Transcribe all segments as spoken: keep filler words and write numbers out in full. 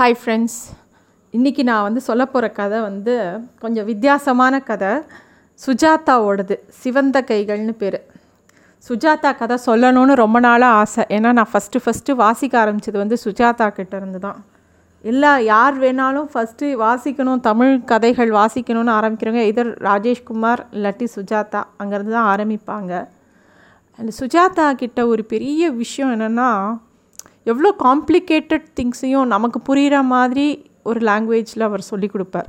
Hi friends, இன்றைக்கி நான் வந்து சொல்ல போகிற கதை வந்து கொஞ்சம் வித்தியாசமான கதை. சுஜாதாவோடது, சிவந்த கைகள்னு பேர். சுஜாதா கதை சொல்லணும்னு ரொம்ப நாளாக ஆசை. ஏன்னா நான் ஃபஸ்ட்டு ஃபஸ்ட்டு வாசிக்க ஆரம்பித்தது வந்து சுஜாதா கிட்டேருந்து தான். எல்லா யார் வேணாலும் ஃபஸ்ட்டு வாசிக்கணும், தமிழ் கதைகள் வாசிக்கணும்னு ஆரம்பிக்கிறவங்க இதர் ராஜேஷ்குமார் இல்லாட்டி சுஜாதா, அங்கேருந்து தான் ஆரம்பிப்பாங்க. அந்த சுஜாதா கிட்ட ஒரு பெரிய விஷயம் என்னென்னா, எவ்வளோ காம்ப்ளிகேட்டட் திங்ஸையும் நமக்கு புரிகிற மாதிரி ஒரு லாங்குவேஜில் அவர் சொல்லிக் கொடுப்பார்.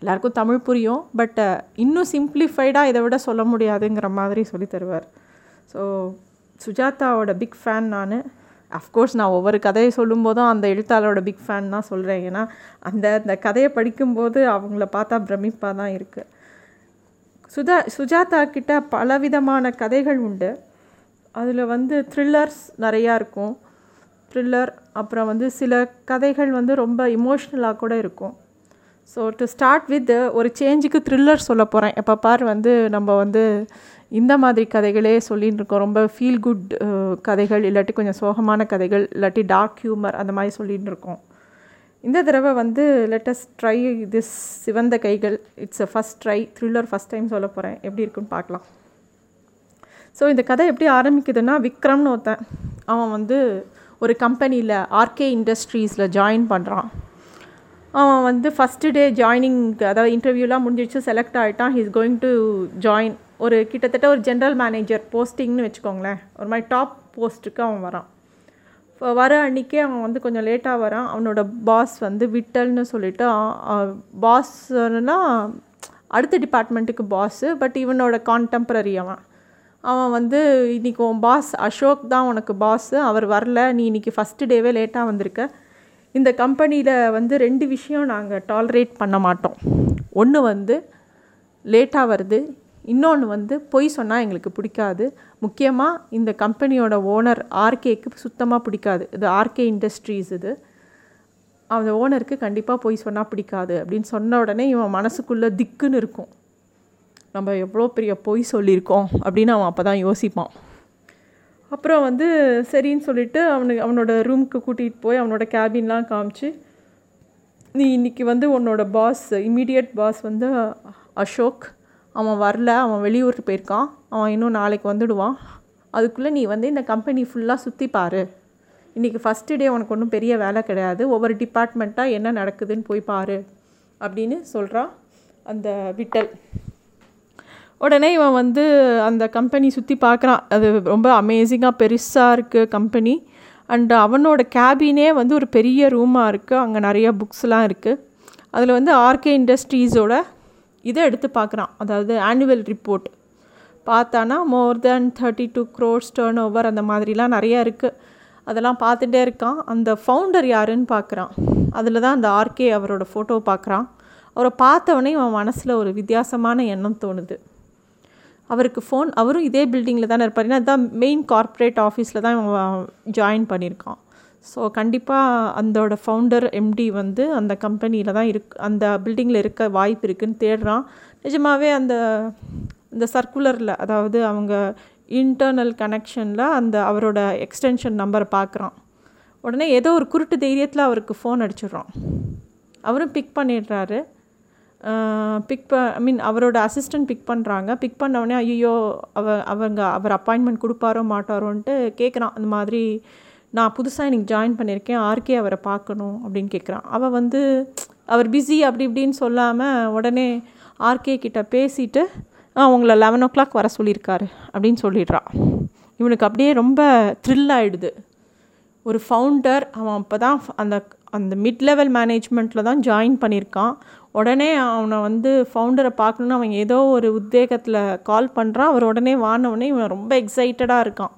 எல்லாருக்கும் தமிழ் புரியும், பட் இன்னும் சிம்பிளிஃபைடாக இதை விட சொல்ல முடியாதுங்கிற மாதிரி சொல்லி தருவார். ஸோ சுஜாதாவோட பிக் ஃபேன் நான். அஃப்கோர்ஸ் நான் ஒவ்வொரு கதையை சொல்லும்போதும் அந்த எழுத்தாளரோட பிக் ஃபேன் தான் சொல்கிறேன். ஏன்னா அந்த அந்த கதையை படிக்கும்போது அவங்கள பார்த்தா பிரமிப்பாக தான் இருக்குது. சுதா சுஜாதா கிட்ட பலவிதமான கதைகள் உண்டு. அதில் வந்து த்ரில்லர்ஸ் நிறையா இருக்கும், த்ரில்லர். அப்புறம் வந்து சில கதைகள் வந்து ரொம்ப இமோஷ்னலாக கூட இருக்கும். ஸோ டு ஸ்டார்ட் வித் ஒரு சேஞ்சுக்கு த்ரில்லர் சொல்ல போகிறேன். எப்போ பார் வந்து நம்ம வந்து இந்த மாதிரி கதைகளே சொல்லின்னு இருக்கோம். ரொம்ப ஃபீல் குட் கதைகள், இல்லாட்டி கொஞ்சம் சோகமான கதைகள், இல்லாட்டி டார்க் ஹியூமர், அந்த மாதிரி சொல்லின்னு இருக்கோம். இந்த தடவை வந்து லெட்டஸ் ட்ரை திஸ் சிவந்த கைகள். It's a first try, thriller first time சொல்ல போகிறேன். எப்படி இருக்குன்னு பார்க்கலாம். ஸோ இந்த கதை எப்படி ஆரம்பிக்குதுன்னா, விக்ரம்னு ஒருத்தன், அவன் வந்து ஒரு கம்பெனியில் ஆர்கே இண்டஸ்ட்ரீஸில் ஜாயின் பண்ணுறான். அவன் வந்து ஃபஸ்ட்டு டே ஜாயினிங், அதாவது இன்டர்வியூலாம் முடிஞ்சிடுச்சு, செலக்ட் ஆகிட்டான். He's going to join. ஒரு கிட்டத்தட்ட ஒரு ஜென்ரல் மேனேஜர் போஸ்டிங்னு வச்சுக்கோங்களேன், ஒரு மாதிரி டாப் போஸ்ட்டுக்கு அவன் வரான். வர அன்றைக்கே அவன் வந்து கொஞ்சம் லேட்டாக வரான். அவனோட பாஸ் வந்து விட்டல்னு சொல்லிவிட்டு, பாஸ்னா அடுத்த டிபார்ட்மெண்ட்டுக்கு பாஸு, பட் இவனோட கான்டெம்பரரி. அவன் அவன் வந்து, இன்றைக்கி உன் பாஸ் அசோக் தான் உனக்கு பாஸு, அவர் வரல, நீ இன்றைக்கி ஃபஸ்ட்டு டேவே லேட்டாக வந்திருக்க. இந்த கம்பெனியில் வந்து ரெண்டு விஷயம் நாங்கள் டாலரேட் பண்ண மாட்டோம். ஒன்று வந்து லேட்டாக வருது, இன்னொன்று வந்து பொய் சொன்னால் எங்களுக்கு பிடிக்காது. முக்கியமாக இந்த கம்பெனியோட ஓனர் ஆர்கேக்கு சுத்தமாக பிடிக்காது. இது ஆர்கே இண்டஸ்ட்ரீஸ், இது அந்த ஓனருக்கு கண்டிப்பாக பொய் சொன்னால் பிடிக்காது அப்படின்னு சொன்ன உடனே இவன் மனசுக்குள்ளே திக்குன்னு இருக்கும். நம்ம எவ்வளோ பெரிய பொய் சொல்லியிருக்கோம் அப்படின்னு அவன் அப்போ தான் யோசிப்பான். அப்புறம் வந்து சரின்னு சொல்லிவிட்டு அவனுக்கு அவனோட ரூமுக்கு கூட்டிகிட்டு போய் அவனோட கேபின்லாம் காமிச்சு, நீ இன்றைக்கி வந்து உன்னோட பாஸ், இம்மீடியட் பாஸ் வந்து அசோக், அவன் வரல, அவன் வெளியூருக்கு போயிருக்கான், அவன் இன்னும் நாளைக்கு வந்துடுவான். அதுக்குள்ளே நீ வந்து இந்த கம்பெனி ஃபுல்லாக சுற்றி பாரு. இன்றைக்கி ஃபஸ்ட்டு டே உனக்கு ஒன்றும் பெரிய வேலை கிடையாது, ஒவ்வொரு டிபார்ட்மெண்ட்டாக என்ன நடக்குதுன்னு போய் பாரு அப்படின்னு சொல்கிறான் அந்த விட்டல். உடனே இவன் வந்து அந்த கம்பெனி சுற்றி பார்க்குறான். அது ரொம்ப அமேசிங்காக பெருசாக இருக்குது கம்பெனி. அண்டு அவனோட கேபினே வந்து ஒரு பெரிய ரூமாக இருக்குது. அங்கே நிறையா புக்ஸ்லாம் இருக்குது. அதில் வந்து ஆர்கே இண்டஸ்ட்ரீஸோட இதை எடுத்து பார்க்குறான், அதாவது ஆனுவல் ரிப்போர்ட். பார்த்தானா more than thirty two crores turnover, அந்த மாதிரிலாம் நிறையா இருக்குது. அதெல்லாம் பார்த்துட்டே இருக்கான். அந்த ஃபவுண்டர் யாருன்னு பார்க்குறான். அதில் தான் அந்த ஆர்கே அவரோட ஃபோட்டோ பார்க்குறான். அவரை பார்த்தவொடனே இவன் மனசில் ஒரு வித்தியாசமான எண்ணம் தோணுது. அவருக்கு ஃபோன், அவரும் இதே பில்டிங்கில் தானே இருப்பார். ஏன்னா அதுதான் மெயின் கார்ப்பரேட் ஆஃபீஸில் தான் இவன் ஜாயின் பண்ணியிருக்கான். ஸோ கண்டிப்பாக அந்தோட ஃபவுண்டர் எம்டி வந்து அந்த கம்பெனியில் தான் இருக் அந்த பில்டிங்கில் இருக்க வாய்ப்பு இருக்குதுன்னு தேடுறான். நிஜமாகவே அந்த இந்த சர்க்குலரில், அதாவது அவங்க இன்டர்னல் கனெக்ஷனில் அந்த அவரோட எக்ஸ்டென்ஷன் நம்பரை பார்க்குறான். உடனே ஏதோ ஒரு குருட்டு தைரியத்தில் அவருக்கு ஃபோன் அடிச்சிடுறான். அவரும் பிக் பண்ணிடுறாரு. பிக் ப ஐ மீன் அவரோட அசிஸ்டண்ட் பிக் பண்ணுறாங்க. பிக் பண்ணவுடனே ஐயோ அவ அவங்க அவர் அப்பாயின்மெண்ட் கொடுப்பாரோ மாட்டாரோன்ட்டு கேட்குறான். அந்த மாதிரி நான் புதுசாக எனக்கு ஜாயின் பண்ணியிருக்கேன், ஆர்கே அவரை பார்க்கணும் அப்படின்னு கேட்குறான். அவள் வந்து அவர் பிஸி அப்படி இப்படின்னு சொல்லாமல் உடனே ஆர்கே கிட்ட பேசிவிட்டு அவங்கள லெவன் ஓ கிளாக் வர சொல்லியிருக்காரு அப்படின்னு சொல்லிடுறான். இவனுக்கு அப்படியே ரொம்ப த்ரில் ஆகிடுது. ஒரு ஃபவுண்டர், அவன் அப்போ தான் அந்த அந்த மிட் லெவல் மேனேஜ்மெண்ட்டில் தான் ஜாயின் பண்ணியிருக்கான். உடனே அவனை வந்து ஃபவுண்டரை பார்க்கணுன்னு அவன் ஏதோ ஒரு உத்வேகத்தில் கால் பண்ணுறான். அவர் உடனே வானவுடனே இவன் ரொம்ப எக்ஸைட்டடாக இருக்கான்.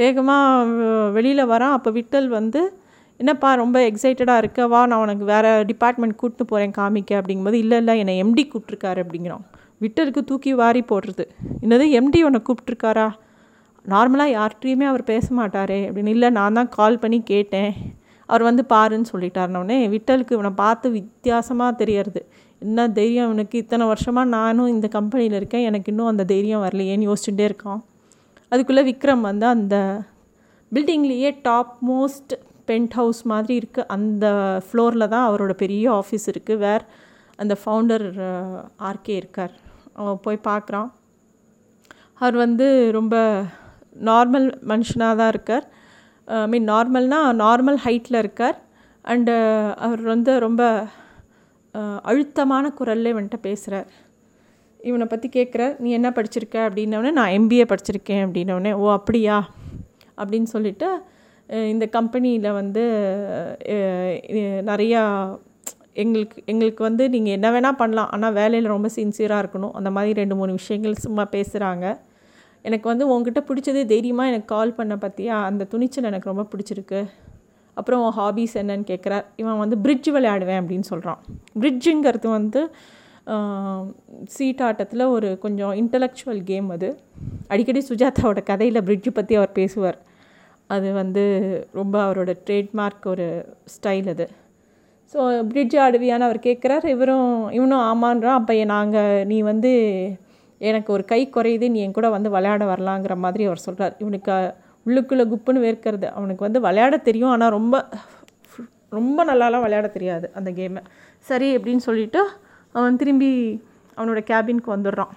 வேகமாக வெளியில் வரான். அப்போ விட்டல் வந்து, என்னப்பா ரொம்ப எக்ஸைட்டடாக இருக்க, வா நான் உனக்கு வேறு டிபார்ட்மெண்ட் கூப்பிட்டு போகிறேன் காமிக்க அப்படிங்கும்போது, இல்லை இல்லை என்னை எம்டி கூப்பிட்ருக்காரு அப்படிங்கிறான். விட்டலுக்கு தூக்கி வாரி போடுறது. என்னது எம்டி உன்னை கூப்பிட்ருக்காரா? நார்மலாக யார்கிட்டையுமே அவர் பேச மாட்டாரே அப்படின்னு. இல்லை நான் தான் கால் பண்ணி கேட்டேன், அவர் வந்து பாருன்னு சொல்லிட்டாருனோடனே விட்டலுக்கு இவனை பார்த்து வித்தியாசமாக தெரியறது. என்ன தைரியம் இவனுக்கு, இத்தனை வருஷமாக நானும் இந்த கம்பெனியில் இருக்கேன், எனக்கு இன்னும் அந்த தைரியம் வரலையேன்னு யோசிச்சுட்டே இருக்கான். அதுக்குள்ளே விக்ரம் வந்து அந்த பில்டிங்லேயே டாப் மோஸ்ட் பென்ட் ஹவுஸ் மாதிரி இருக்குது. அந்த ஃப்ளோரில் தான் அவரோட பெரிய ஆஃபீஸ் இருக்குது. வேர் அந்த ஃபவுண்டர் ஆர்கே இருக்கார். அவன் போய் பார்க்குறான். அவர் வந்து ரொம்ப நார்மல் மனுஷனாக தான் இருக்கார். ஐ மீன் நார்மல்னால் நார்மல் ஹைட்டில் இருக்கார். அண்டு அவர் வந்து ரொம்ப அழுத்தமான குரல்லே வந்துட்டு பேசுகிறார். இவனை பற்றி கேட்குறார், நீ என்ன படிச்சிருக்க அப்படின்னோடனே நான் எம்பிஏ படிச்சிருக்கேன் அப்படின்னோடனே, ஓ அப்படியா அப்படின்னு சொல்லிவிட்டு இந்த கம்பெனியில் வந்து நிறையா எங்களுக்கு எங்களுக்கு வந்து நீங்கள் என்ன வேணால் பண்ணலாம், ஆனால் வேலையில் ரொம்ப சின்சியராக இருக்கணும், அந்த மாதிரி ரெண்டு மூணு விஷயங்கள் சும்மா பேசுகிறாங்க. எனக்கு வந்து உங்ககிட்ட பிடிச்சது தைரியமாக எனக்கு கால் பண்ண பற்றியா, அந்த துணிச்சல் எனக்கு ரொம்ப பிடிச்சிருக்கு. அப்புறம் உன் ஹாபீஸ் என்னன்னு கேட்குறார். இவன் வந்து பிரிட்ஜ் விளையாடுவேன் அப்படின்னு சொல்கிறான். பிரிட்ஜுங்கிறது வந்து சீட்டாட்டத்தில் ஒரு கொஞ்சம் இன்டலெக்சுவல் கேம். அது அடிக்கடி சுஜாதாவோட கதையில் பிரிட்ஜு பற்றி அவர் பேசுவார். அது வந்து ரொம்ப அவரோட ட்ரேட்மார்க் ஒரு ஸ்டைல் அது. ஸோ பிரிட்ஜ் ஆடுவியான்னு அவர் கேட்குறார். இவரும் இவனும் ஆமான்றான். அப்போ நாங்கள் நீ வந்து எனக்கு ஒரு கை குறையுது, நீ என் கூட வந்து விளையாட வரலாங்கிற மாதிரி அவர் சொல்கிறார். இவனுக்கு உள்ளுக்குள்ளே குப்புன்னு வேர்க்கிறது. அவனுக்கு வந்து விளையாட தெரியும், ஆனால் ரொம்ப ரொம்ப நல்லாலாம் விளையாட தெரியாது அந்த கேமை. சரி அப்படின்னு சொல்லிவிட்டு அவன் திரும்பி அவனோட கேபினுக்கு வந்துடுறான்.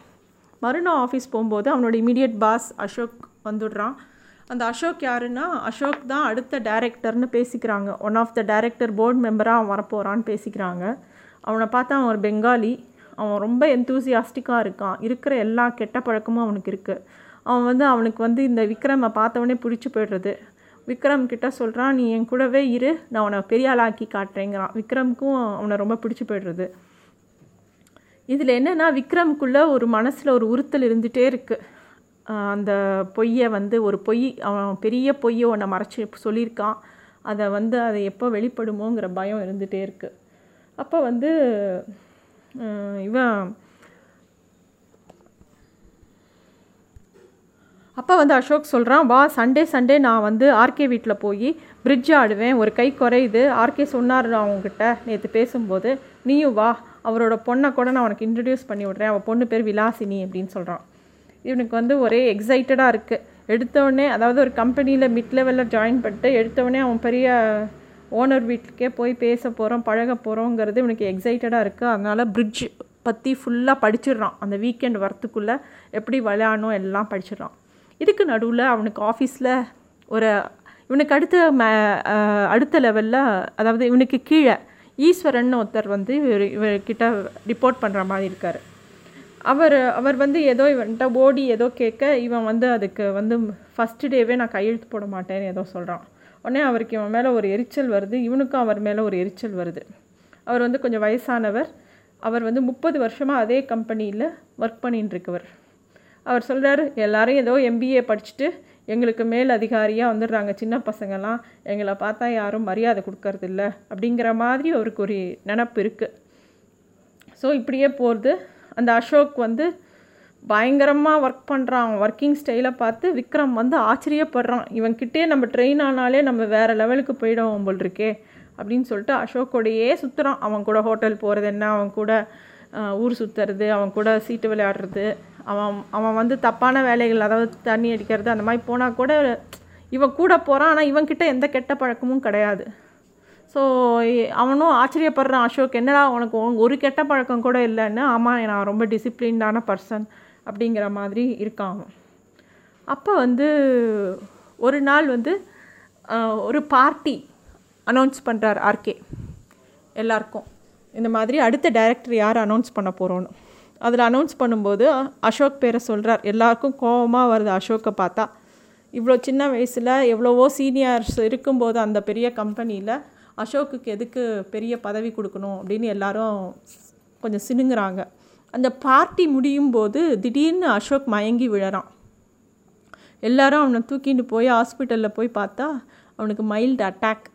மறுநாள் ஆஃபீஸ் போகும்போது அவனோட இமீடியட் பாஸ் அசோக் வந்துடுறான். அந்த அசோக் யாருன்னா, அசோக் தான் அடுத்த டைரக்டர்னு பேசிக்கிறாங்க. One of the director board மெம்பராக அவன் வரப்போகிறான்னு பேசிக்கிறாங்க. அவனை பார்த்தா அவன் ஒரு பெங்காலி. அவன் ரொம்ப எந்தூசியாஸ்டிக்காக இருக்கான். இருக்கிற எல்லா கெட்ட பழக்கமும் அவனுக்கு இருக்குது. அவன் வந்து அவனுக்கு வந்து இந்த விக்ரமை பார்த்தவொடனே பிடிச்சி போய்டுறது. விக்ரம் கிட்ட சொல்கிறான், நீ என் கூடவே இரு, நான் அவனை பெரிய ஆளாக்கி காட்டுறேங்கிறான். விக்ரமுக்கும் அவனை ரொம்ப பிடிச்சி போய்டுறது. இதில் என்னென்னா, விக்ரமுக்குள்ளே ஒரு மனசில் ஒரு உறுத்தல் இருந்துகிட்டே இருக்குது. அந்த பொய்யை வந்து ஒரு பொய், அவன் பெரிய பொய்யை உன்னை மறைச்சி சொல்லியிருக்கான், அதை வந்து அதை எப்போ வெளிப்படுமோங்கிற பயம் இருந்துகிட்டே இருக்குது. அப்போ வந்து இவன் அப்போ வந்து அசோக் சொல்கிறான், வா சண்டே சண்டே நான் வந்து ஆர்கே வீட்டில் போய் பிரிட்ஜ் ஆடுவேன், ஒரு கை குறையுது, ஆர்கே சொன்னார் அவங்ககிட்ட நேற்று பேசும்போது, நீயும் வா, அவரோட பொண்ணை கூட நான் உனக்கு இன்ட்ரடியூஸ் பண்ணி விட்றேன், அவள் பொண்ணு பேர் விலாசினி அப்படின்னு சொல்கிறான். இவனுக்கு வந்து ஒரே எக்ஸைட்டடாக இருக்குது. எடுத்தோடனே, அதாவது ஒரு கம்பெனியில் மிட் லெவலில் ஜாயின் பண்ணிட்டு எடுத்தோடனே அவன் பெரிய ஓனர் வீட்டுக்கே போய் பேச போகிறோம், பழக போகிறோங்கிறது இவனுக்கு எக்ஸைட்டடாக இருக்குது. அதனால் பிரிட்ஜ் பற்றி ஃபுல்லாக படிச்சிடுறான். அந்த வீக்கெண்ட் வரத்துக்குள்ளே எப்படி விளையாடணும் எல்லாம் படிச்சிடுறான். இதுக்கு நடுவில் அவனுக்கு ஆஃபீஸில் ஒரு இவனுக்கு அடுத்த மே அடுத்த லெவலில், அதாவது இவனுக்கு கீழே ஈஸ்வரன் ஒருத்தர் வந்து இவர் இவர்கிட்ட ரிப்போர்ட் பண்ணுற மாதிரி இருக்கார். அவர் அவர் வந்து ஏதோ இவன்கிட்ட ஓடி ஏதோ கேட்க, இவன் வந்து அதுக்கு வந்து ஃபஸ்ட்டு டேவே நான் கையெழுத்து போட மாட்டேன்னு ஏதோ சொல்கிறான். உடனே அவருக்கு இவன் மேலே ஒரு எரிச்சல் வருது, இவனுக்கும் அவர் மேலே ஒரு எரிச்சல் வருது. அவர் வந்து கொஞ்சம் வயசானவர். அவர் வந்து முப்பது வருஷமாக அதே கம்பெனியில் ஒர்க் பண்ணிகிட்டு இருக்கவர். அவர் சொல்கிறார், எல்லோரும் ஏதோ எம்பிஏ படிச்சுட்டு எங்களுக்கு மேல் அதிகாரியாக வந்துடுறாங்க, சின்ன பசங்கள்லாம் எங்களை பார்த்தா யாரும் மரியாதை கொடுக்கறதில்ல அப்படிங்கிற மாதிரி அவருக்கு ஒரு நினப்பு இருக்குது. ஸோ இப்படியே போகிறது. அந்த அசோக் வந்து பயங்கரமாக ஒர்க் பண்ணுறான். ஒர்க்கிங் ஸ்டைலை பார்த்து விக்ரம் வந்து ஆச்சரியப்படுறான். இவன்கிட்டே நம்ம ட்ரெயின் ஆனாலே நம்ம வேறு லெவலுக்கு போயிடுவோம் போல் இருக்கே அப்படின்னு சொல்லிட்டு அசோக்கோடையே சுற்றுறான். அவன் கூட ஹோட்டல் போகிறது என்ன, அவன் கூட ஊர் சுற்றுறது, அவன் கூட சீட்டு விளையாடுறது, அவன் அவன் வந்து தப்பான வேலைகள், அதாவது தண்ணி அடிக்கிறது, அந்த மாதிரி போனால் கூட இவன் கூட போகிறான். ஆனால் இவன்கிட்ட எந்த கெட்ட பழக்கமும் கிடையாது. ஸோ அவனும் ஆச்சரியப்படுறான். அசோக், என்னடா உனக்கு ஒரு கெட்ட பழக்கம் கூட இல்லைன்னு. ஆமாம், நான் ரொம்ப டிசிப்ளின்டான பர்சன் அப்படிங்கிற மாதிரி இருக்கான். அப்போ வந்து ஒரு நாள் வந்து ஒரு பார்ட்டி அனௌன்ஸ் பண்ணுறார் ஆர்கே எல்லாருக்கும். இந்த மாதிரி அடுத்த டைரக்டர் யார் அனௌன்ஸ் பண்ண போகிறோன்னு அதில் அனௌன்ஸ் பண்ணும்போது அசோக் பேரை சொல்கிறார். எல்லாருக்கும் கோபமாக வருது அசோக்கை பார்த்தா. இவ்வளோ சின்ன வயசில் எவ்வளவோ சீனியர்ஸ் இருக்கும்போது அந்த பெரிய கம்பெனியில் அசோக்குக்கு எதுக்கு பெரிய பதவி கொடுக்கணும் அப்படின்னு எல்லாரும் கொஞ்சம் சினுங்குறாங்க. அந்த பார்ட்டி முடியும் போது திடீர்னு அசோக் மயங்கி விழறான். எல்லாரும் அவனை தூக்கிட்டு போய் ஹாஸ்பிட்டலில் போய் பார்த்தா அவனுக்கு மைல்டு அட்டாக்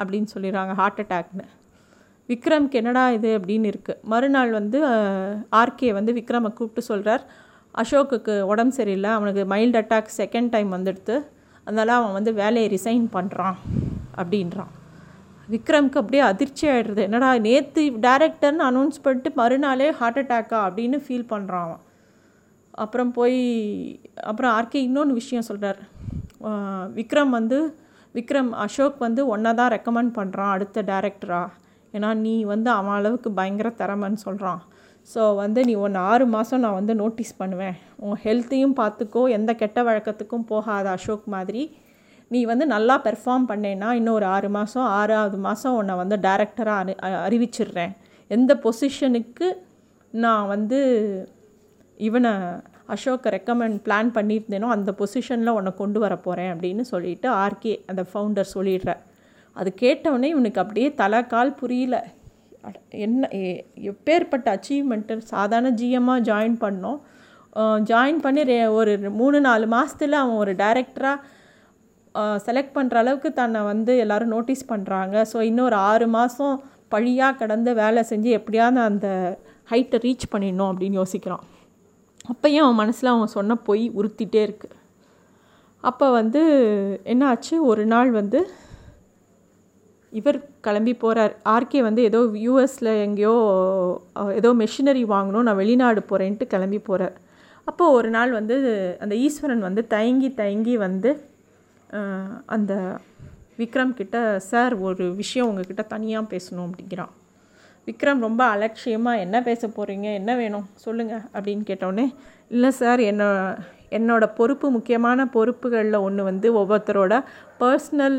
அப்படின்னு சொல்லிடுறாங்க, ஹார்ட் அட்டாக்னு. விக்ரம்க்கு என்னடா இது அப்படின்னு இருக்குது. மறுநாள் வந்து ஆர்கே வந்து விக்ரமை கூப்பிட்டு சொல்கிறார், அசோக்குக்கு உடம்பு சரியில்லை, அவனுக்கு மைல்டு அட்டாக் செகண்ட் டைம் வந்துடுத்து, அதனால் அவன் வந்து வேலையை ரிசைன் பண்ணுறான் அப்படின்றான். விக்ரம்க்கு அப்படியே அதிர்ச்சி ஆகிடுறது. என்னடா நேற்று டைரக்டர்னு அனௌன்ஸ் பண்ணிட்டு மறுநாளே ஹார்ட் அட்டாக்கா அப்படின்னு ஃபீல் பண்ணுறான் அவன். அப்புறம் போய் அப்புறம் ஆர்கே இன்னொன்று விஷயம் சொல்கிறார். விக்ரம் வந்து விக்ரம் அசோக் வந்து ஒன்றை தான் ரெக்கமெண்ட் பண்ணுறான் அடுத்த டைரக்டரா, ஏன்னா நீ வந்து அவன் அளவுக்கு பயங்கர திறமைன்னு சொல்கிறான். ஸோ வந்து நீ ஒன்று ஆறு மாதம் நான் வந்து நோட்டீஸ் பண்ணுவேன், உன் ஹெல்த்தையும் பார்த்துக்கோ, எந்த கெட்ட வழக்கத்துக்கும் போகாத அசோக் மாதிரி. நீ வந்து நல்லா பெர்ஃபார்ம் பண்ணேன்னா இன்னும் ஒரு ஆறு மாதம் ஆறாவது மாதம் உன்னை வந்து டைரக்டராக அறி அறிவிச்சிடுறேன் எந்த பொசிஷனுக்கு நான் வந்து இவனை அசோக்கை ரெக்கமெண்ட் பிளான் பண்ணியிருந்தேனோ அந்த பொசிஷனில் உன்னை கொண்டு வர போகிறேன் அப்படின்னு சொல்லிவிட்டு ஆர்கே அந்த ஃபவுண்டர் சொல்லிடுற. அது கேட்டவொடனே இவனுக்கு அப்படியே தலை கால் புரியல. என்ன எப்பேற்பட்ட அச்சீவ்மெண்ட்டு, சாதாரண ஜிஎம்மாக ஜாயின் பண்ணோம், ஜாயின் பண்ணி ரெ ஒரு மூணு நாலு மாதத்தில் அவன் ஒரு டைரக்டராக செலக்ட் பண்ணுற அளவுக்கு தன்னை வந்து எல்லோரும் நோட்டீஸ் பண்ணுறாங்க. ஸோ இன்னும் ஒரு ஆறு மாதம் பழியாக கடந்து வேலை செஞ்சு எப்படியாவது அந்த ஹைட்டை ரீச் பண்ணிடணும் அப்படின்னு யோசிக்கிறான். அப்பையும் அவன் மனசில் அவன் சொன்ன போய் உறுத்திட்டே இருக்குது. அப்போ வந்து என்ன ஆச்சு, ஒரு நாள் வந்து இவர் கிளம்பி போகிறார். ஆர்கே வந்து ஏதோ யூஎஸில் எங்கேயோ ஏதோ மெஷினரி வாங்கணும், நான் வெளிநாடு போகிறேன்ட்டு கிளம்பி போகிறார். அப்போது ஒரு நாள் வந்து அந்த ஈஸ்வரன் வந்து தயங்கி தயங்கி வந்து அந்த விக்ரம் கிட்ட, சார் ஒரு விஷயம் உங்ககிட்ட தனியாக பேசணும் அப்படிங்கிறான். விக்ரம் ரொம்ப அலட்சியமாக என்ன பேச போகிறீங்க, என்ன வேணும் சொல்லுங்கள் அப்படின்னு கேட்டோடனே, இல்லை சார் என்னோ என்னோடய பொறுப்பு முக்கியமான பொறுப்புகளில் ஒன்று வந்து ஒவ்வொருத்தரோட பர்சனல்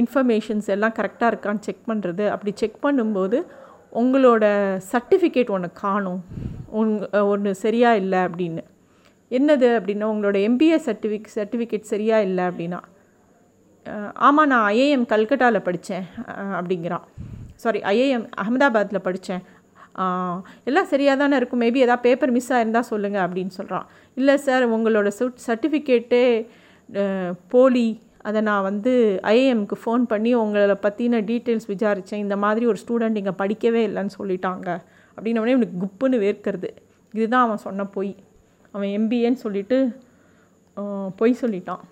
இன்ஃபர்மேஷன்ஸ் எல்லாம் கரெக்டாக இருக்கான்னு செக் பண்ணுறது. அப்படி செக் பண்ணும்போது உங்களோட சர்டிஃபிகேட் ஒன்று காணும், ஒன் ஒன்று சரியாக இல்லை அப்படின்னு. என்னது அப்படின்னா உங்களோட எம்பிஏ சர்டிஃபிக் சர்டிஃபிகேட் சரியாக இல்லை அப்படின்னா, ஆமாம் நான் ஐஐஎம் கல்கட்டாவில் படித்தேன் அப்படிங்கிறான், சாரி ஐஐஎம் அகமதாபாத்தில் படித்தேன், எல்லாம் சரியாக தானே இருக்கும், மேபி எதாவது பேப்பர் மிஸ் ஆகிருந்தால் சொல்லுங்கள் அப்படின்னு சொல்கிறான். இல்லை சார் உங்களோட சுட் சர்டிஃபிகேட்டே போலி, அதை நான் வந்து ஐஏஎம்க்கு ஃபோன் பண்ணி உங்களை பற்றின டீட்டெயில்ஸ் விசாரித்தேன், இந்த மாதிரி ஒரு ஸ்டூடெண்ட் இங்கே படிக்கவே இல்லைன்னு சொல்லிட்டாங்க அப்படின்னோடனே இவனுக்கு குப்புன்னு வேர்க்கிறது. இதுதான் அவன் சொன்ன பொய். அவன் எம்பிஏன்னு சொல்லிவிட்டு பொய் சொல்லிட்டான்.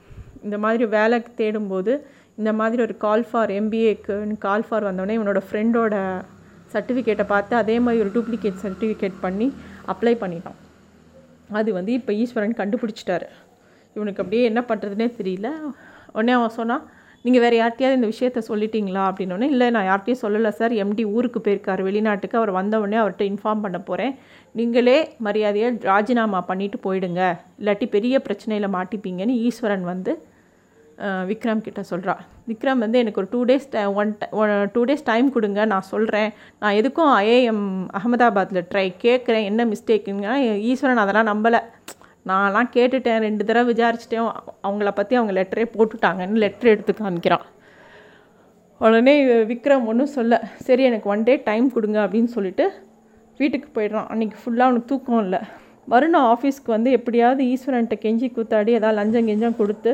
இந்த மாதிரி வேலைக்கு தேடும்போது இந்த மாதிரி ஒரு கால் ஃபார் எம்பிஏக்குன்னு கால் ஃபார் வந்தோடனே இவனோட ஃப்ரெண்டோட சர்டிஃபிகேட்டை பார்த்து அதே மாதிரி ஒரு டூப்ளிகேட் சர்டிஃபிகேட் பண்ணி அப்ளை பண்ணிட்டான். அது வந்து இப்போ ஈஸ்வரன் கண்டுபிடிச்சிட்டாரு. இவனுக்கு அப்படியே என்ன பண்ணுறதுனே தெரியல. உடனே அவன் சொன்னான், நீங்கள் வேறு யார்கிட்டையாவது இந்த விஷயத்த சொல்லிட்டீங்களா அப்படின்னோடனே, இல்லை நான் யார்கிட்டையும் சொல்லலை சார், எம்டி ஊருக்கு போயிருக்கார் வெளிநாட்டுக்கு, அவர் வந்தவுடனே அவர்கிட்ட இன்ஃபார்ம் பண்ண போகிறேன், நீங்களே மரியாதையாக ராஜினாமா பண்ணிவிட்டு போயிடுங்க, இல்லாட்டி பெரிய பிரச்சனையில் மாட்டிப்பீங்கன்னு ஈஸ்வரன் வந்து விக்ரம் கிட்ட சொல்கிறா. விக்ரம் வந்து எனக்கு ஒரு டூ டேஸ் டை ஒன் டூ டேஸ் டைம் கொடுங்க, நான் சொல்கிறேன், நான் எதுக்கும் ஐஏஎம் அகமதாபாத்தில் ட்ரை கேட்குறேன் என்ன மிஸ்டேக்குங்கன்னா. ஈஸ்வரன் அதெல்லாம் நம்பலை, நான்லாம் கேட்டுட்டேன், ரெண்டு தடவை விசாரிச்சிட்டேன், அவங்கள பற்றி அவங்க லெட்டரே போட்டுட்டாங்கன்னு லெட்டர் எடுத்து காமிக்கிறான். உடனே விக்ரம் ஒன்றும் சொல்ல, சரி எனக்கு ஒன் டே டைம் கொடுங்க அப்படின்னு சொல்லிட்டு வீட்டுக்கு போய்ட்றான். அன்றைக்கி ஃபுல்லாக அவனுக்கு தூக்கம் இல்லை. வரணும் ஆஃபீஸ்க்கு வந்து எப்படியாவது ஈஸ்வரன்கிட்ட கெஞ்சி கூத்தாடி ஏதாவது லஞ்சம் கெஞ்சம் கொடுத்து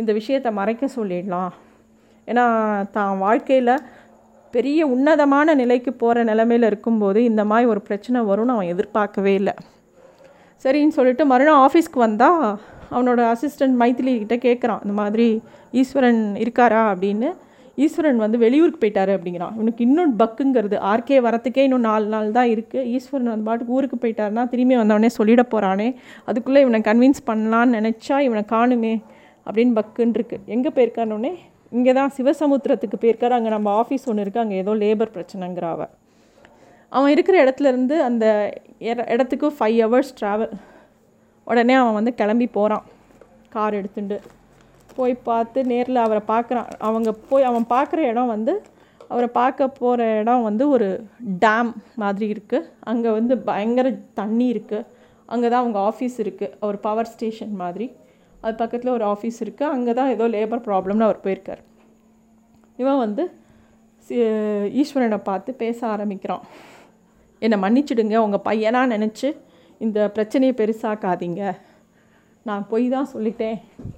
இந்த விஷயத்தை மறைக்க சொல்லிடலாம், ஏன்னா தான் வாழ்க்கையில் பெரிய உன்னதமான நிலைக்கு போகிற நிலமையில் இருக்கும்போது இந்த மாதிரி ஒரு பிரச்சனை வரும்னு அவன் எதிர்பார்க்கவே இல்லை. சரின்னு சொல்லிட்டு மறுநாள் ஆஃபீஸ்க்கு வந்தால் அவனோட அசிஸ்டண்ட் மைத்திலி கிட்டே கேட்குறான், இந்த மாதிரி ஈஸ்வரன் இருக்காரா அப்படின்னு. ஈஸ்வரன் வந்து வெளியூருக்கு போயிட்டாரு அப்படிங்கிறான். இவனுக்கு இன்னும் பக்குங்கிறது, ஆர்கே வரத்துக்கே இன்னும் நாலு நாள் தான் இருக்குது, ஈஸ்வரன் அந்த பாட்டுக்கு ஊருக்கு போயிட்டாருன்னா திரும்பி வந்தவொடனே சொல்லிட போகிறானே, அதுக்குள்ளே இவனை கன்வின்ஸ் பண்ணலான்னு நினச்சா இவனை காணுமே அப்படின்னு பக்குன்னு இருக்குது. எங்கே போயிருக்கானோடனே, இங்கே தான் சிவசமுத்திரத்துக்கு போயிருக்காரு, அங்கே நம்ம ஆஃபீஸ் ஒன்று இருக்குது, அங்கே ஏதோ லேபர் பிரச்சனைங்கிற அவ அவன் இருக்கிற இடத்துலேருந்து அந்த இடத்துக்கு ஃபைவ் ஹவர்ஸ் ட்ராவல். உடனே அவன் வந்து கிளம்பி போகிறான் கார் எடுத்துட்டு. போய் பார்த்து நேரில் அவரை பார்க்குறான். அவங்க போய் அவன் பார்க்குற இடம் வந்து அவரை பார்க்க போகிற இடம் வந்து ஒரு டேம் மாதிரி இருக்குது, அங்கே வந்து பயங்கர தண்ணி இருக்குது, அங்கே தான் அவங்க ஆஃபீஸ் இருக்குது, ஒரு பவர் ஸ்டேஷன் மாதிரி, அது பக்கத்தில் ஒரு ஆஃபீஸ் இருக்குது, அங்கே தான் ஏதோ லேபர் ப்ராப்ளம்னு அவர் போயிருக்கார். இவன் வந்து ஈஸ்வரனை பார்த்து பேச ஆரம்பிக்கிறான், என்னை மன்னிச்சிடுங்க, உங்கள் பையனாக நினச்சி இந்த பிரச்சனையை பெருசாக்காதீங்க, நான் பொய் தான் சொல்லிட்டேன்,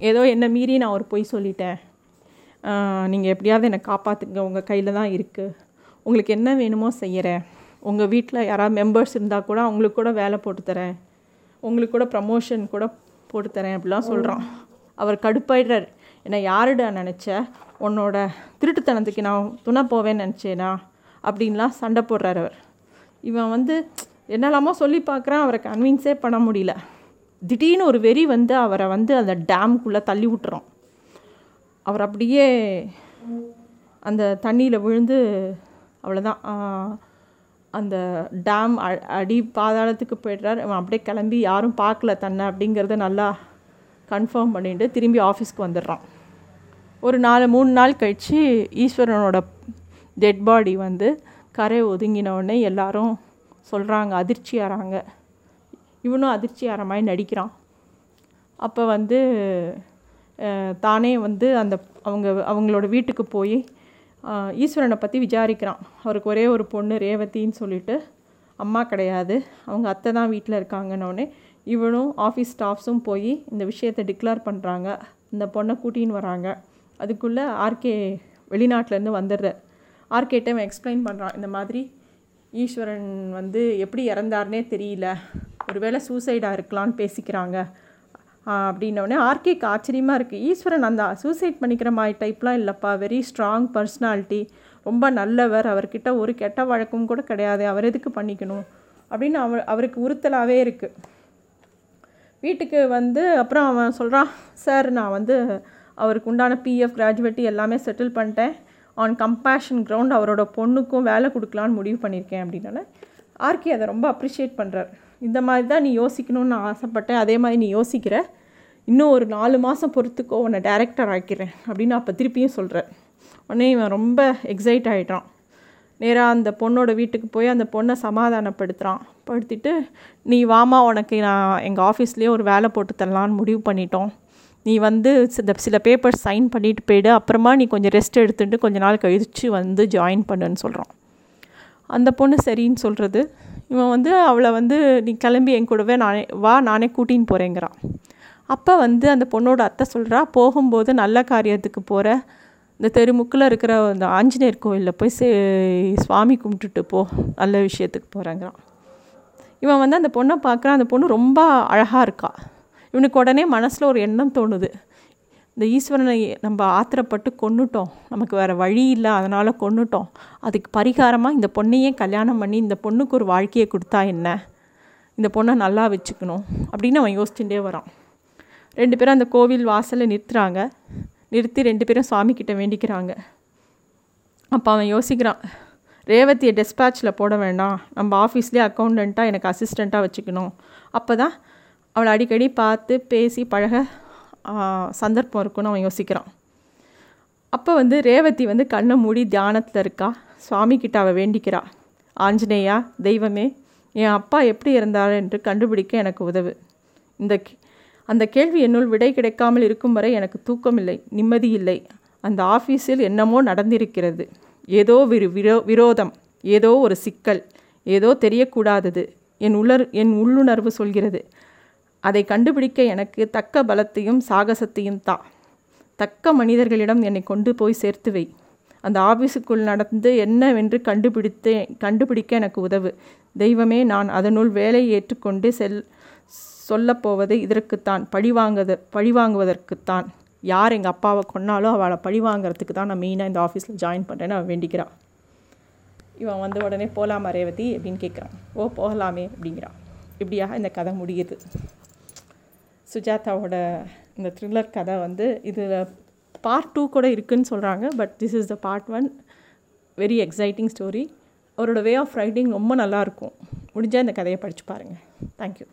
ஏதோ என்னை மீறி நான் ஒரு பொய் சொல்லிட்டேன், நீங்கள் எப்படியாவது என்னை காப்பாற்றுங்க, உங்கள் கையில் தான் இருக்குது, உங்களுக்கு என்ன வேணுமோ செய்கிறேன், உங்கள் வீட்டில் யாராவது மெம்பர்ஸ் இருந்தால் கூட அவங்களுக்கு கூட வேலை போட்டு தரேன், உங்களுக்கு கூட ப்ரமோஷன் கூட போட்டு தரேன் அப்படிலாம் சொல்கிறான். அவர் கடுப்பாயிடுறார், என்னை யாருடா நினச்ச, உன்னோட திருட்டுத்தனத்துக்கு நான் துணை போவேன்னு நினச்சேனா அப்படின்லாம் சண்டை போடுறார் அவர். இவன் வந்து என்னெல்லாமோ சொல்லி பார்க்குறான், அவரை கன்வின்ஸே பண்ண முடியல. திடீர்னு ஒரு வெறி வந்து அவரை வந்து அந்த டேம்குள்ளே தள்ளி விட்டுறோம். அவர் அப்படியே அந்த தண்ணியில் விழுந்து அவ்வளோதான். அந்த டேம் அடி பாதாளத்துக்கு போய்ட்டார். அப்படியே கிளம்பி யாரும் பார்க்கல தன்னை அப்படிங்கிறத நல்லா கன்ஃபார்ம் பண்ணிட்டு திரும்பி ஆஃபீஸ்க்கு வந்துடுறான். ஒரு நாலு மூணு நாள் கழித்து ஈஸ்வரனோட டெட் பாடி வந்து கரை ஒதுங்கினோடனே எல்லாரும் சொல்கிறாங்க, அதிர்ச்சி ஆகிறாங்க. இவனும் அதிர்ச்சி ஆகிற மாதிரி நடிக்கிறான். அப்போ வந்து தானே வந்து அந்த அவங்க அவங்களோட வீட்டுக்கு போய் ஈஸ்வரனை பற்றி விசாரிக்கிறான். அவருக்கு ஒரே ஒரு பொண்ணு ரேவதின்னு சொல்லிட்டு, அம்மா கிடையாது, அவங்க அத்தை தான் வீட்டில் இருக்காங்கன்னொடனே இவனும் ஆஃபீஸ் ஸ்டாஃப்ஸும் போய் இந்த விஷயத்தை டிக்ளேர் பண்ணுறாங்க. இந்த பொண்ணை கூட்டின்னு வராங்க. அதுக்குள்ளே ஆர்கே வெளிநாட்டிலேருந்து வந்துடுறார். ஆர்கேட்ட அவன் எக்ஸ்பிளைன் பண்ணுறான், இந்த மாதிரி ஈஸ்வரன் வந்து எப்படி இறந்தார்னே தெரியல, ஒருவேளை சூசைடாக இருக்கலான்னு பேசிக்கிறாங்க அப்படின்னோடனே ஆர்கேக்கு ஆச்சரியமாக இருக்குது. ஈஸ்வரன் அந்த சூசைட் பண்ணிக்கிற மாதிரி டைப்லாம் இல்லைப்பா, வெரி ஸ்ட்ராங் பர்சனாலிட்டி, ரொம்ப நல்லவர், அவர்கிட்ட ஒரு கெட்ட வழக்கம் கூட கிடையாது, அவர் எதுக்கு பண்ணிக்கணும் அப்படின்னு அவ அவருக்கு உறுத்தலாகவே இருக்குது. வீட்டுக்கு வந்து அப்புறம் அவன் சொல்கிறான், சார் நான் வந்து அவருக்கு உண்டான பிஎஃப் கிராஜுவேட்டி எல்லாமே செட்டில் பண்ணிட்டேன், ஆன் கம்பேஷன் கிரவுண்ட் அவரோட பொண்ணுக்கும் வேலை கொடுக்கலான்னு முடிவு பண்ணியிருக்கேன் அப்படின்னோடனே ஆர்கே அதை ரொம்ப அப்ரிஷியேட் பண்ணுறார். இந்த மாதிரி தான் நீ யோசிக்கணும்னு நான் ஆசைப்பட்டேன், அதே மாதிரி நீ யோசிக்கிற, இன்னும் ஒரு நாலு மாதம் பொறுத்துக்கோ உன்னை டைரக்டர் ஆக்கிறேன் அப்படின்னு அப்போ திருப்பியும் சொல்கிறேன். உடனே இவன் ரொம்ப எக்ஸைட் ஆகிட்டான். நேராக அந்த பொண்ணோட வீட்டுக்கு போய் அந்த பொண்ணை சமாதானப்படுத்துகிறான். படுத்திட்டு நீ வாமா, உனக்கு நான் எங்கள் ஆஃபீஸ்லேயே ஒரு வேலை போட்டு தரலான்னு முடிவு பண்ணிட்டோம், நீ வந்து சில சில பேப்பர்ஸ் சைன் பண்ணிவிட்டு போயிடு, அப்புறமா நீ கொஞ்சம் ரெஸ்ட் எடுத்துட்டு கொஞ்ச நாள் கழித்து வந்து ஜாயின் பண்ணுன்னு சொல்கிறான். அந்த பொண்ணு சரின்னு சொல்கிறது. இவன் வந்து அவளை வந்து நீ கிளம்பி என் கூடவே நானே வா நானே கூட்டின்னு போகிறேங்கிறான். அப்போ வந்து அந்த பொண்ணோட அத்தை சொல்கிறா, போகும்போது நல்ல காரியத்துக்கு போகிற இந்த தெருமுக்கில் இருக்கிற அந்த ஆஞ்சநேயர் கோயிலில் போய் சே சுவாமி கும்பிட்டுட்டு போ, நல்ல விஷயத்துக்கு போகிறேங்கிறான். இவன் வந்து அந்த பொண்ணை பார்க்குறான். அந்த பொண்ணு ரொம்ப அழகாக இருக்கா. இவனுக்கு உடனே மனசில் ஒரு எண்ணம் தோணுது, இந்த ஈஸ்வரனை நம்ம ஆத்திரப்பட்டு கொன்னுட்டோம், நமக்கு வேறு வழி இல்லை, அதனால் கொன்னுட்டோம், அதுக்கு பரிகாரமாக இந்த பொண்ணையே கல்யாணம் பண்ணி இந்த பொண்ணுக்கு ஒரு வாழ்க்கையை கொடுத்தா என்ன, இந்த பொண்ணை நல்லா வச்சுக்கணும் அப்படின்னு அவன் யோசிச்சுட்டே வரான். ரெண்டு பேரும் அந்த கோவில் வாசலில் நிறுத்துறாங்க. நிறுத்தி ரெண்டு பேரும் சுவாமிக்கிட்ட வேண்டிக்கிறாங்க. அப்போ அவன் யோசிக்கிறான், ரேவதியை டெஸ்பேச்சில் போட வேண்டாம், நம்ம ஆஃபீஸ்லேயே அக்கௌண்டண்ட்டாக எனக்கு அசிஸ்டண்ட்டாக வச்சுக்கணும், அப்போ தான் அவளை அடிக்கடி பார்த்து பேசி பழக சந்தர்ப்பம் இருக்குன்னு அவன் யோசிக்கிறான். அப்போ வந்து ரேவதி வந்து கண்ணை மூடி தியானத்தில் இருக்கா. சுவாமிக்கிட்ட அவள் வேண்டிக்கிறா, ஆஞ்சநேயா தெய்வமே என் அப்பா எப்படி இருந்தார் என்று கண்டுபிடிக்க எனக்கு உதவு, இந்த அந்த கேள்வி என்னுள் விடை கிடைக்காமல் இருக்கும் வரை எனக்கு தூக்கம் இல்லை, நிம்மதி இல்லை, அந்த ஆஃபீஸில் என்னமோ நடந்திருக்கிறது, ஏதோ விரு விரோ விரோதம் ஏதோ ஒரு சிக்கல், ஏதோ தெரியக்கூடாதது என் உலர் என் உள்ளுணர்வு சொல்கிறது, அதை கண்டுபிடிக்க எனக்கு தக்க பலத்தையும் சாகசத்தையும் தா, தக்க மனிதர்களிடம் என்னை கொண்டு போய் சேர்த்து வை, அந்த ஆஃபீஸுக்குள் நடந்து என்னவென்று கண்டுபிடித்து கண்டுபிடிக்க எனக்கு உதவு தெய்வமே, நான் அதனுள் வேலை ஏற்றுக்கொண்டு செல் சொல்லப்போவது இதற்குத்தான், பழிவாங்குவது பழிவாங்குவதற்குத்தான், யார் எங்கள் அப்பாவை கொன்னாலோ அவளை பழிவாங்கிறதுக்கு தான் நான் மெயினாக இந்த ஆஃபீஸில் ஜாயின் பண்ணுறேன்னு அவன் வேண்டிக்கிறான். இவன் வந்து உடனே போகலாமா ரேவதி அப்படின்னு கேட்குறான். ஓ போகலாமே அப்படிங்கிறான். இப்படியாக இந்த கதை முடியுது. சுஜாதாவோட இந்த த்ரில்லர் கதை வந்து இதில் பார்ட் டூ கூட இருக்குதுன்னு சொல்கிறாங்க, but this is the part one. Very exciting story. அவரோட வே ஆஃப் ரைட்டிங் ரொம்ப நல்லாயிருக்கும். முடிஞ்சால் இந்த கதையை படித்து பாருங்கள். தேங்க்யூ.